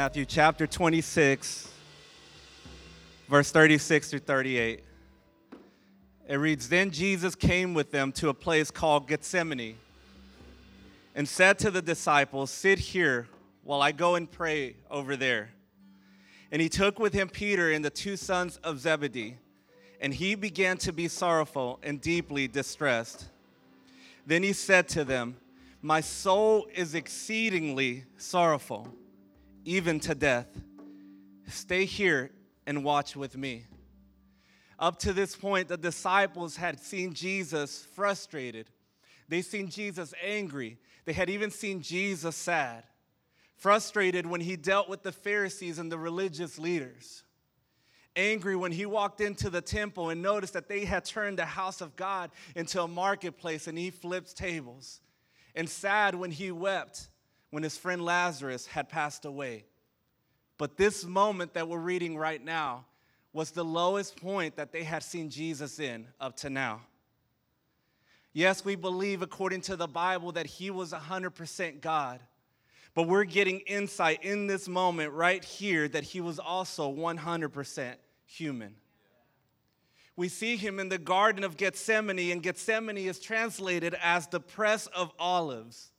Matthew chapter 26, verse 36 through 38. It reads, "Then Jesus came with them to a place called Gethsemane and said to the disciples, 'Sit here while I go and pray over there.' And he took with him Peter and the two sons of Zebedee, and he began to be sorrowful and deeply distressed. Then he said to them, 'My soul is exceedingly sorrowful, even to death. Stay here and watch with me.'" Up to this point, the disciples had seen Jesus frustrated. They'd seen Jesus angry. They had even seen Jesus sad, frustrated when he dealt with the Pharisees and the religious leaders, angry when he walked into the temple and noticed that they had turned the house of God into a marketplace and he flipped tables, and sad when he wept when his friend Lazarus had passed away. But this moment that we're reading right now was the lowest point that they had seen Jesus in up to now. Yes, we believe according to the Bible that he was 100% God, but we're getting insight in this moment right here that he was also 100% human. We see him in the Garden of Gethsemane, and Gethsemane is translated as the press of olives.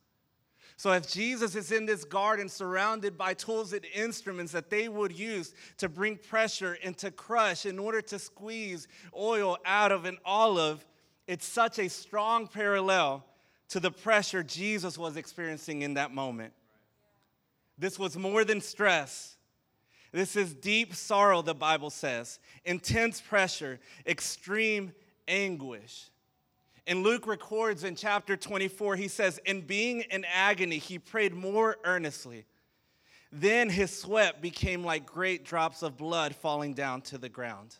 So if Jesus is in this garden surrounded by tools and instruments that they would use to bring pressure and to crush in order to squeeze oil out of an olive, it's such a strong parallel to the pressure Jesus was experiencing in that moment. This was more than stress. This is deep sorrow, the Bible says, intense pressure, extreme anguish. And Luke records in chapter 24, he says, "In being in agony, he prayed more earnestly. Then his sweat became like great drops of blood falling down to the ground."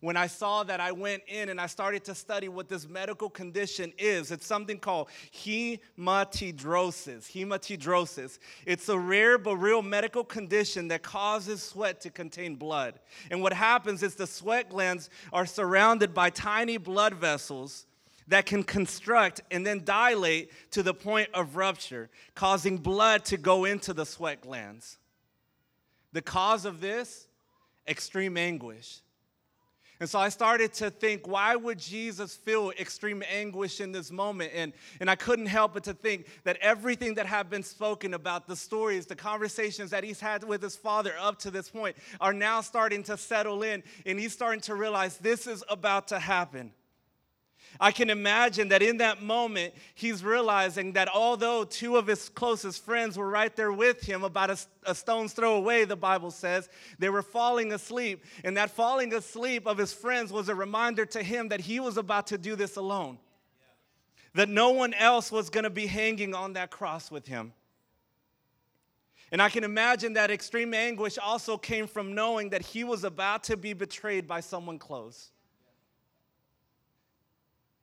When I saw that, I went in and I started to study what this medical condition is. It's something called hematidrosis. It's a rare but real medical condition that causes sweat to contain blood. And what happens is the sweat glands are surrounded by tiny blood vessels that can constrict and then dilate to the point of rupture, causing blood to go into the sweat glands. The cause of this? Extreme anguish. And so I started to think, why would Jesus feel extreme anguish in this moment? And I couldn't help but to think that everything that had been spoken about, the stories, the conversations that he's had with his father up to this point are now starting to settle in, and he's starting to realize this is about to happen. I can imagine that in that moment, he's realizing that although two of his closest friends were right there with him, about a stone's throw away, the Bible says, they were falling asleep. And that falling asleep of his friends was a reminder to him that he was about to do this alone, that no one else was going to be hanging on that cross with him. And I can imagine that extreme anguish also came from knowing that he was about to be betrayed by someone close.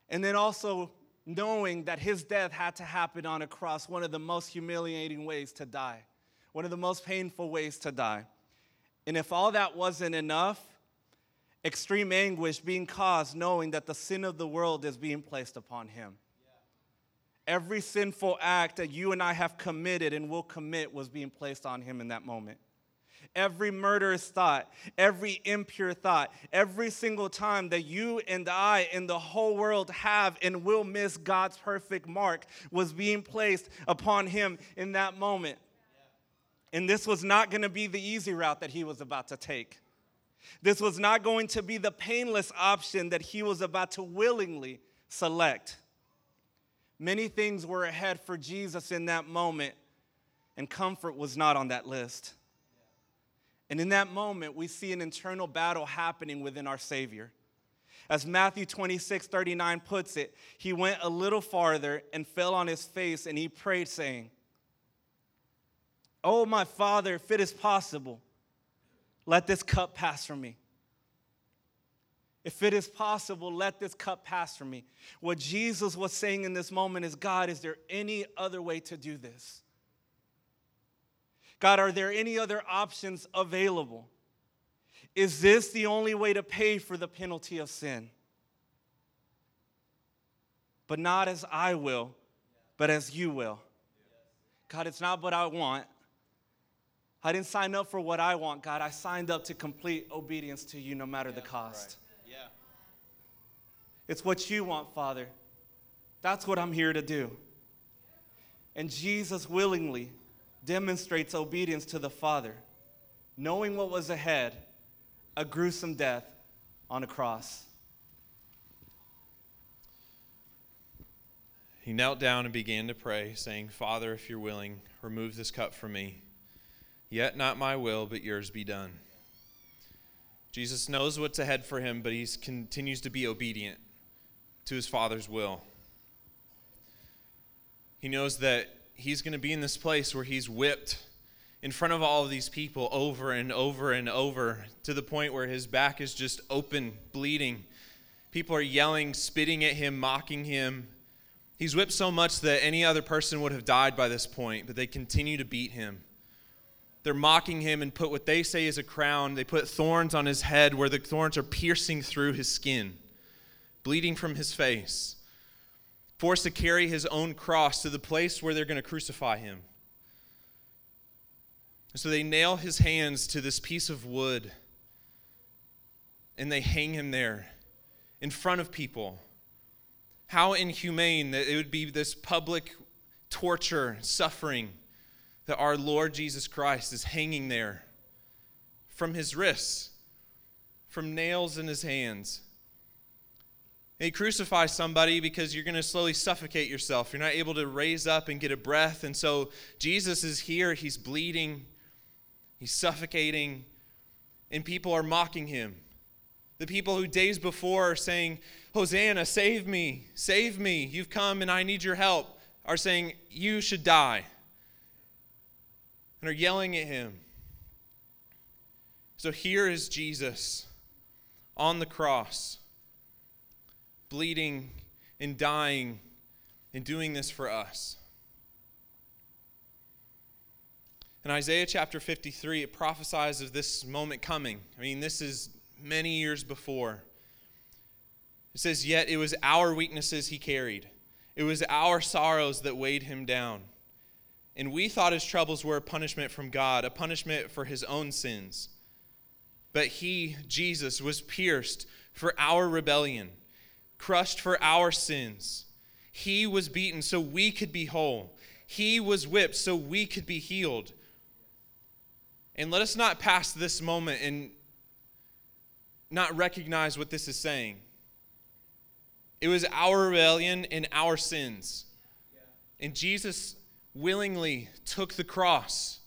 And then also knowing that his death had to happen on a cross, one of the most humiliating ways to die, one of the most painful ways to die. And if all that wasn't enough, extreme anguish being caused knowing that the sin of the world is being placed upon him. Yeah. Every sinful act that you and I have committed and will commit was being placed on him in that moment. Every murderous thought, every impure thought, every single time that you and I and the whole world have and will miss God's perfect mark was being placed upon him in that moment. And this was not going to be the easy route that he was about to take. This was not going to be the painless option that he was about to willingly select. Many things were ahead for Jesus in that moment, and comfort was not on that list. And in that moment, we see an internal battle happening within our Savior. As Matthew 26:39 puts it, he went a little farther and fell on his face, and he prayed, saying, "Oh, my Father, if it is possible, let this cup pass from me. If it is possible, let this cup pass from me." What Jesus was saying in this moment is, God, is there any other way to do this? God, are there any other options available? Is this the only way to pay for the penalty of sin? But not as I will, but as you will. God, it's not what I want. I didn't sign up for what I want, God. I signed up to complete obedience to you no matter the cost. Right. Yeah. It's what you want, Father. That's what I'm here to do. And Jesus willingly demonstrates obedience to the Father, knowing what was ahead, a gruesome death on a cross. He knelt down and began to pray, saying, Father, if you're willing, remove this cup from me. Yet not my will, but yours be done. Jesus knows what's ahead for him, but he continues to be obedient to his Father's will. He knows that he's going to be in this place where he's whipped in front of all of these people over and over and over to the point where his back is just open, bleeding. People are yelling, spitting at him, mocking him. He's whipped so much that any other person would have died by this point, but they continue to beat him. They're mocking him and put what they say is a crown. They put thorns on his head where the thorns are piercing through his skin, bleeding from his face, forced to carry his own cross to the place where they're going to crucify him. And so they nail his hands to this piece of wood, and they hang him there in front of people. How inhumane that it would be, this public torture, suffering, that our Lord Jesus Christ is hanging there from his wrists, from nails in his hands. They crucify somebody because you're going to slowly suffocate yourself. You're not able to raise up and get a breath. And so Jesus is here. He's bleeding. He's suffocating. And people are mocking him. The people who days before are saying, Hosanna, save me, save me. You've come and I need your help, are saying, you should die. And are yelling at him. So here is Jesus on the cross, bleeding and dying and doing this for us. In Isaiah chapter 53, it prophesies of this moment coming. I mean, this is many years before. It says, yet it was our weaknesses he carried. It was our sorrows that weighed him down. And we thought his troubles were a punishment from God, a punishment for his own sins. But he, Jesus, was pierced for our rebellion, crushed for our sins. He was beaten so we could be whole. He was whipped so we could be healed. And let us not pass this moment and not recognize what this is saying. It was our rebellion and our sins. And Jesus willingly took the cross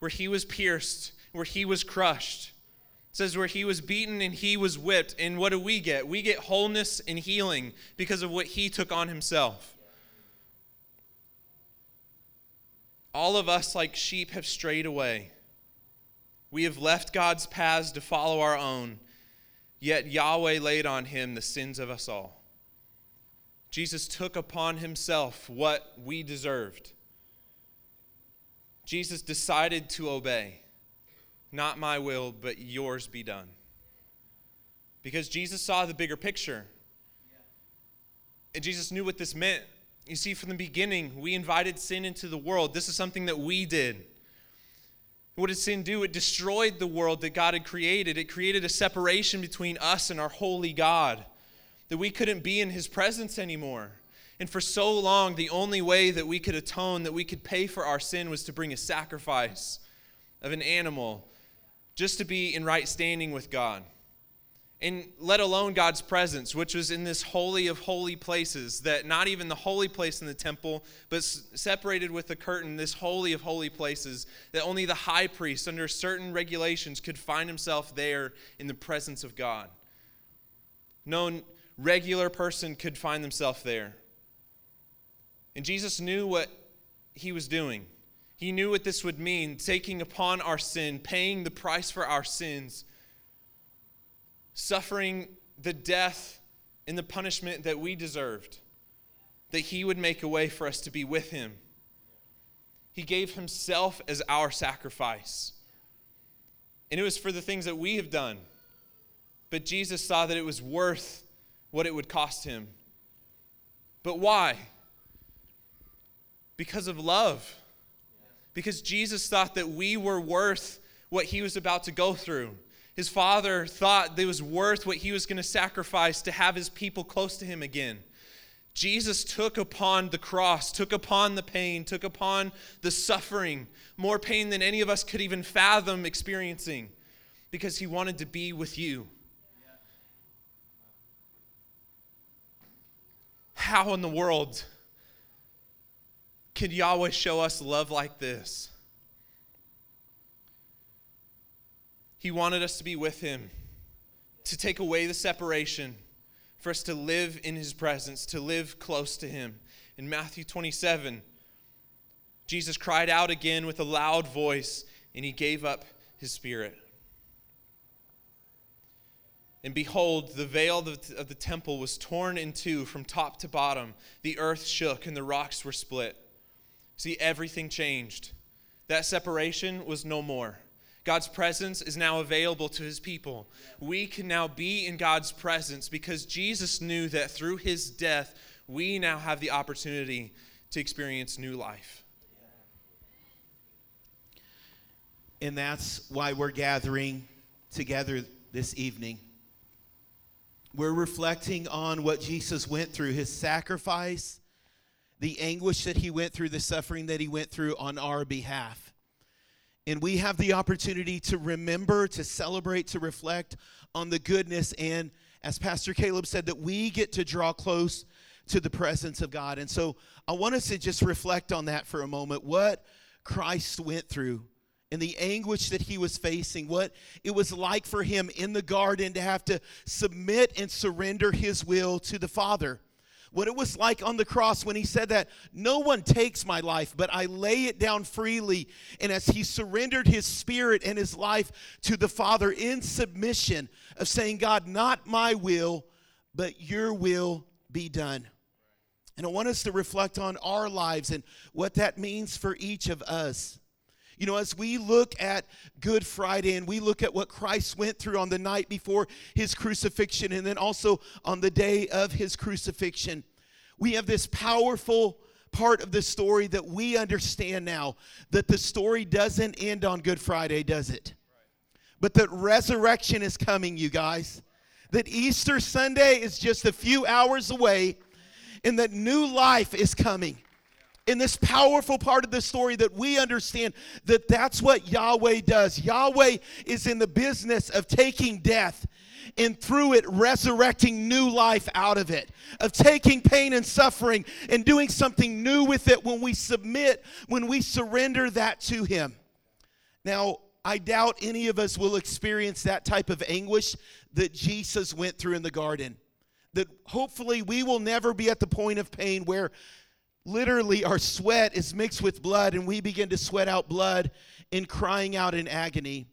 where he was pierced, where he was crushed. It says where he was beaten and he was whipped. And what do we get? We get wholeness and healing because of what he took on himself. All of us like sheep have strayed away. We have left God's paths to follow our own. Yet Yahweh laid on him the sins of us all. Jesus took upon himself what we deserved. Jesus decided to obey. Not my will, but yours be done. Because Jesus saw the bigger picture. And Jesus knew what this meant. You see, from the beginning, we invited sin into the world. This is something that we did. What did sin do? It destroyed the world that God had created. It created a separation between us and our holy God, that we couldn't be in his presence anymore. And for so long, the only way that we could atone, that we could pay for our sin, was to bring a sacrifice of an animal just to be in right standing with God. And let alone God's presence, which was in this holy of holy places, that not even the holy place in the temple, but separated with a curtain, this holy of holy places, that only the high priest under certain regulations could find himself there in the presence of God. No regular person could find themselves there. And Jesus knew what he was doing. He knew what this would mean, taking upon our sin, paying the price for our sins, suffering the death and the punishment that we deserved, that he would make a way for us to be with him. He gave himself as our sacrifice. And it was for the things that we have done. But Jesus saw that it was worth what it would cost him. But why? Because of love. because Jesus thought that we were worth what he was about to go through. His Father thought that it was worth what he was going to sacrifice to have his people close to him again. Jesus took upon the cross, took upon the pain, took upon the suffering, more pain than any of us could even fathom experiencing, because he wanted to be with you. How in the world can Yahweh show us love like this? He wanted us to be with him, to take away the separation, for us to live in his presence, to live close to him. In Matthew 27, Jesus cried out again with a loud voice, and he gave up his spirit. And behold, the veil of the temple was torn in two from top to bottom. The earth shook and the rocks were split. See, everything changed. That separation was no more. God's presence is now available to his people. We can now be in God's presence because Jesus knew that through his death, we now have the opportunity to experience new life. And that's why we're gathering together this evening. We're reflecting on what Jesus went through, his sacrifice, the anguish that he went through, the suffering that he went through on our behalf. And we have the opportunity to remember, to celebrate, to reflect on the goodness. And as Pastor Caleb said, that we get to draw close to the presence of God. And so I want us to just reflect on that for a moment, what Christ went through and the anguish that he was facing, what it was like for him in the garden to have to submit and surrender his will to the Father. What it was like on the cross when he said that, no one takes my life, but I lay it down freely. And as he surrendered his spirit and his life to the Father in submission of saying, God, not my will, but your will be done. And I want us to reflect on our lives and what that means for each of us. You know, as we look at Good Friday and we look at what Christ went through on the night before his crucifixion and then also on the day of his crucifixion, we have this powerful part of the story that we understand now, that the story doesn't end on Good Friday, does it? But that resurrection is coming, you guys. That Easter Sunday is just a few hours away and that new life is coming. In this powerful part of the story that we understand that that's what Yahweh does. Yahweh is in the business of taking death and through it resurrecting new life out of it, of taking pain and suffering and doing something new with it when we submit, when we surrender that to him. Now, I doubt any of us will experience that type of anguish that Jesus went through in the garden, that hopefully we will never be at the point of pain where literally, our sweat is mixed with blood, and we begin to sweat out blood and crying out in agony.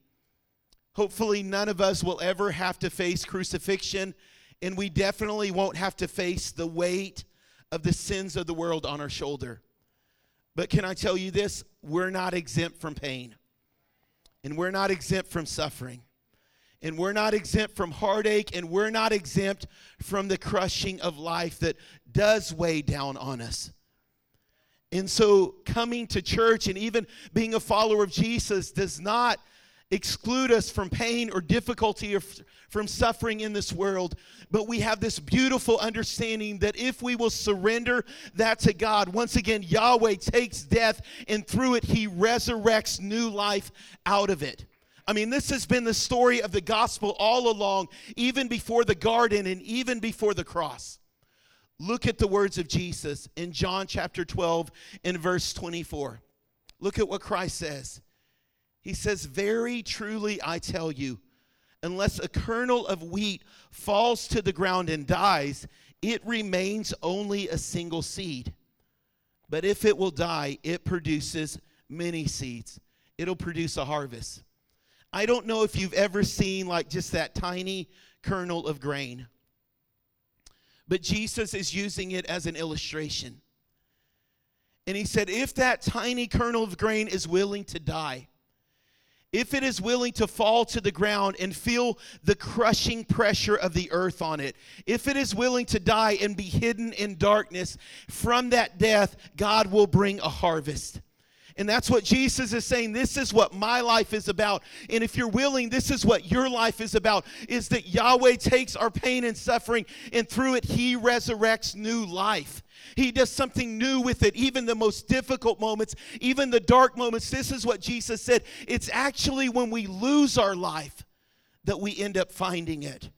Hopefully, none of us will ever have to face crucifixion, and we definitely won't have to face the weight of the sins of the world on our shoulder. But can I tell you this? We're not exempt from pain, and we're not exempt from suffering, and we're not exempt from heartache, and we're not exempt from the crushing of life that does weigh down on us. And so coming to church and even being a follower of Jesus does not exclude us from pain or difficulty or from suffering in this world. But we have this beautiful understanding that if we will surrender that to God, once again, Yahweh takes death and through it, he resurrects new life out of it. I mean, this has been the story of the gospel all along, even before the garden and even before the cross. Look at the words of Jesus in John chapter 12 and verse 24. Look at what Christ says. He says, very truly I tell you, unless a kernel of wheat falls to the ground and dies, it remains only a single seed. But if it will die, it produces many seeds. It'll produce a harvest. I don't know if you've ever seen like just that tiny kernel of grain. But Jesus is using it as an illustration. And he said, if that tiny kernel of grain is willing to die, if it is willing to fall to the ground and feel the crushing pressure of the earth on it, if it is willing to die and be hidden in darkness, from that death, God will bring a harvest. And that's what Jesus is saying. This is what my life is about. And if you're willing, this is what your life is about, is that Yahweh takes our pain and suffering, and through it, he resurrects new life. He does something new with it, even the most difficult moments, even the dark moments. This is what Jesus said. It's actually when we lose our life that we end up finding it.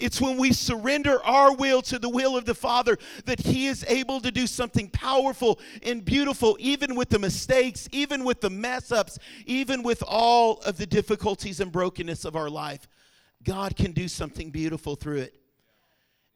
It's when we surrender our will to the will of the Father that he is able to do something powerful and beautiful, even with the mistakes, even with the mess-ups, even with all of the difficulties and brokenness of our life. God can do something beautiful through it.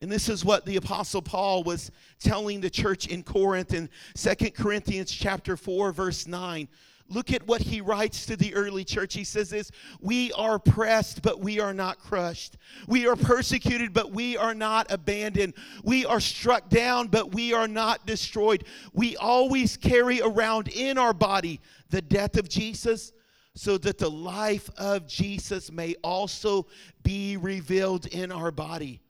And this is what the Apostle Paul was telling the church in Corinth in 2 Corinthians chapter 4, verse 9. Look at what he writes to the early church. He says this, we are pressed, but we are not crushed. We are persecuted, but we are not abandoned. We are struck down, but we are not destroyed. We always carry around in our body the death of Jesus, so that the life of Jesus may also be revealed in our body.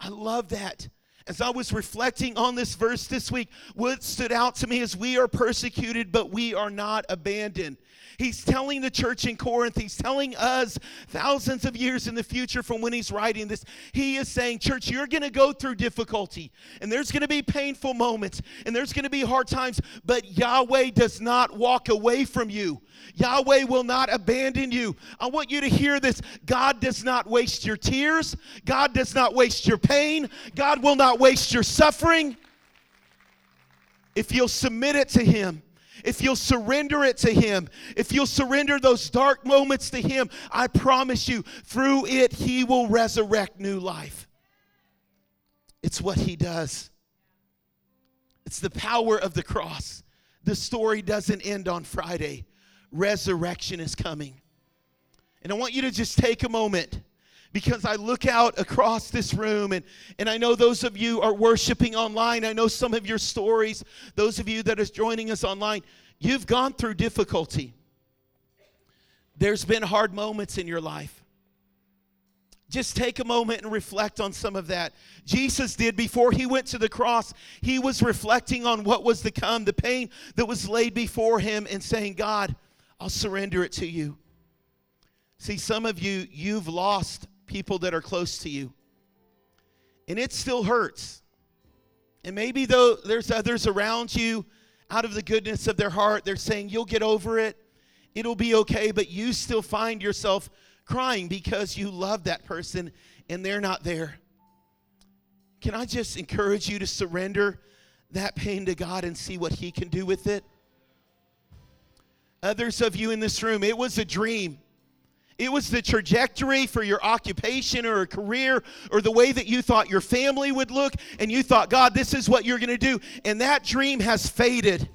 I love that. As I was reflecting on this verse this week, what stood out to me is we are persecuted, but we are not abandoned. He's telling the church in Corinth, he's telling us thousands of years in the future from when he's writing this, he is saying, church, you're going to go through difficulty, and there's going to be painful moments, and there's going to be hard times, but Yahweh does not walk away from you. Yahweh will not abandon you. I want you to hear this. God does not waste your tears. God does not waste your pain. God will not waste your suffering. If you'll submit it to him, if you'll surrender it to him, if you'll surrender those dark moments to him, I promise you, through it, he will resurrect new life. It's what he does. It's the power of the cross. The story doesn't end on Friday. Resurrection is coming. And I want you to just take a moment, because I look out across this room, and I know those of you are worshiping online. I know some of your stories. Those of you that are joining us online, you've gone through difficulty. There's been hard moments in your life. Just take a moment and reflect on some of that. Jesus did before he went to the cross. He was reflecting on what was to come, the pain that was laid before him, and saying, God, I'll surrender it to you. See, some of you, you've lost people that are close to you, and it still hurts. And maybe though there's others around you, out of the goodness of their heart, they're saying, you'll get over it, it'll be okay, but you still find yourself crying because you love that person and they're not there. Can I just encourage you to surrender that pain to God and see what he can do with it? Others of you in this room, it was a dream. It was the trajectory for your occupation or a career or the way that you thought your family would look, and you thought, God, this is what you're going to do. And that dream has faded,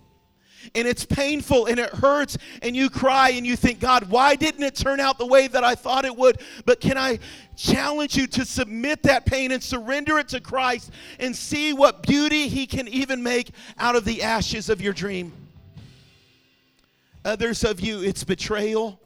and it's painful, and it hurts, and you cry, and you think, God, why didn't it turn out the way that I thought it would? But can I challenge you to submit that pain and surrender it to Christ and see what beauty he can even make out of the ashes of your dream? Others of you, it's betrayal.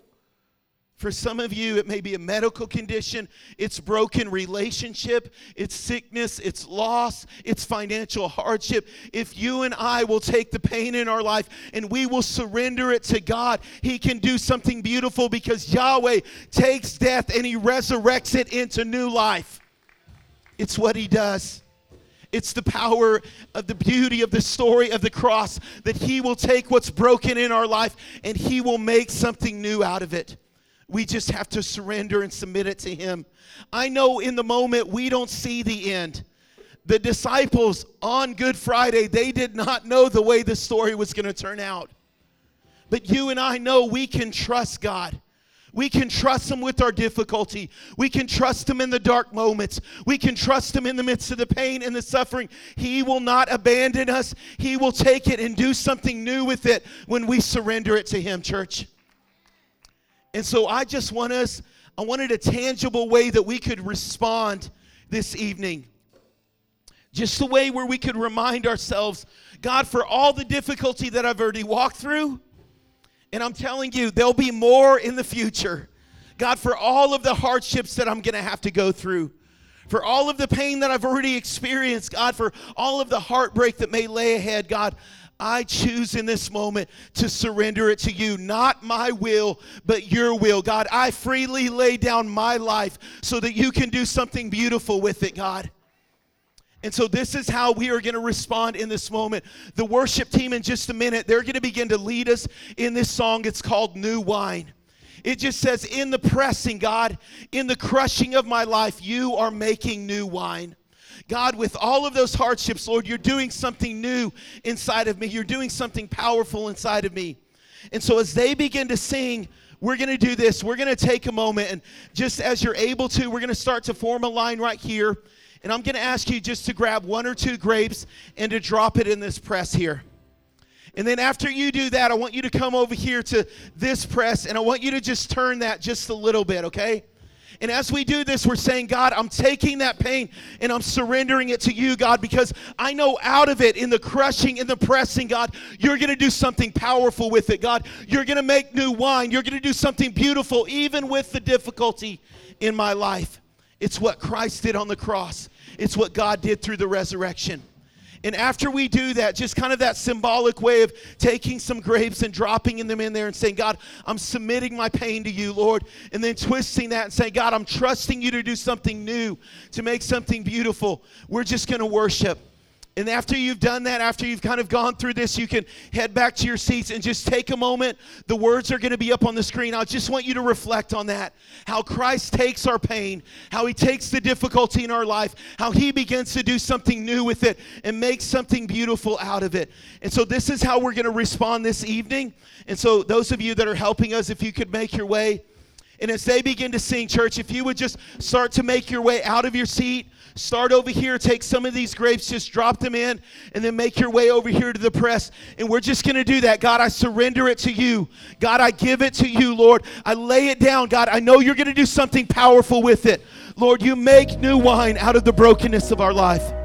For some of you, it may be a medical condition, it's broken relationship, it's sickness, it's loss, it's financial hardship. If you and I will take the pain in our life and we will surrender it to God, he can do something beautiful, because Yahweh takes death and he resurrects it into new life. It's what he does. It's the power of the beauty of the story of the cross, that he will take what's broken in our life and he will make something new out of it. We just have to surrender and submit it to him. I know in the moment we don't see the end. The disciples on Good Friday, they did not know the way the story was going to turn out. But you and I know we can trust God. We can trust him with our difficulty. We can trust him in the dark moments. We can trust him in the midst of the pain and the suffering. He will not abandon us. He will take it and do something new with it when we surrender it to him, church. And so I wanted a tangible way that we could respond this evening. Just a way where we could remind ourselves, God, for all the difficulty that I've already walked through, and I'm telling you, there'll be more in the future. God, for all of the hardships that I'm going to have to go through, for all of the pain that I've already experienced, God, for all of the heartbreak that may lay ahead, God, I choose in this moment to surrender it to you. Not my will, but your will. God, I freely lay down my life so that you can do something beautiful with it, God. And so this is how we are going to respond in this moment. The worship team in just a minute, they're going to begin to lead us in this song. It's called New Wine. It just says, in the pressing, God, in the crushing of my life, you are making new wine. God, with all of those hardships, Lord, you're doing something new inside of me. You're doing something powerful inside of me. And so as they begin to sing, we're going to do this. We're going to take a moment, and just as you're able to, we're going to start to form a line right here. And I'm going to ask you just to grab one or two grapes and to drop it in this press here. And then after you do that, I want you to come over here to this press, and I want you to just turn that just a little bit, okay? And as we do this, we're saying, God, I'm taking that pain and I'm surrendering it to you, God, because I know out of it, in the crushing, in the pressing, God, you're going to do something powerful with it, God. You're going to make new wine. You're going to do something beautiful, even with the difficulty in my life. It's what Christ did on the cross. It's what God did through the resurrection. And after we do that, just kind of that symbolic way of taking some grapes and dropping them in there and saying, God, I'm submitting my pain to you, Lord. And then twisting that and saying, God, I'm trusting you to do something new, to make something beautiful. We're just going to worship. And after you've done that, after you've kind of gone through this, you can head back to your seats and just take a moment. The words are going to be up on the screen. I just want you to reflect on that, how Christ takes our pain, how he takes the difficulty in our life, how he begins to do something new with it and makes something beautiful out of it. And so this is how we're going to respond this evening. And so those of you that are helping us, if you could make your way. And as they begin to sing, church, if you would just start to make your way out of your seat, start over here, take some of these grapes, just drop them in, and then make your way over here to the press. And we're just going to do that. God, I surrender it to you. God, I give it to you, Lord. I lay it down. God, I know you're going to do something powerful with it. Lord, you make new wine out of the brokenness of our life.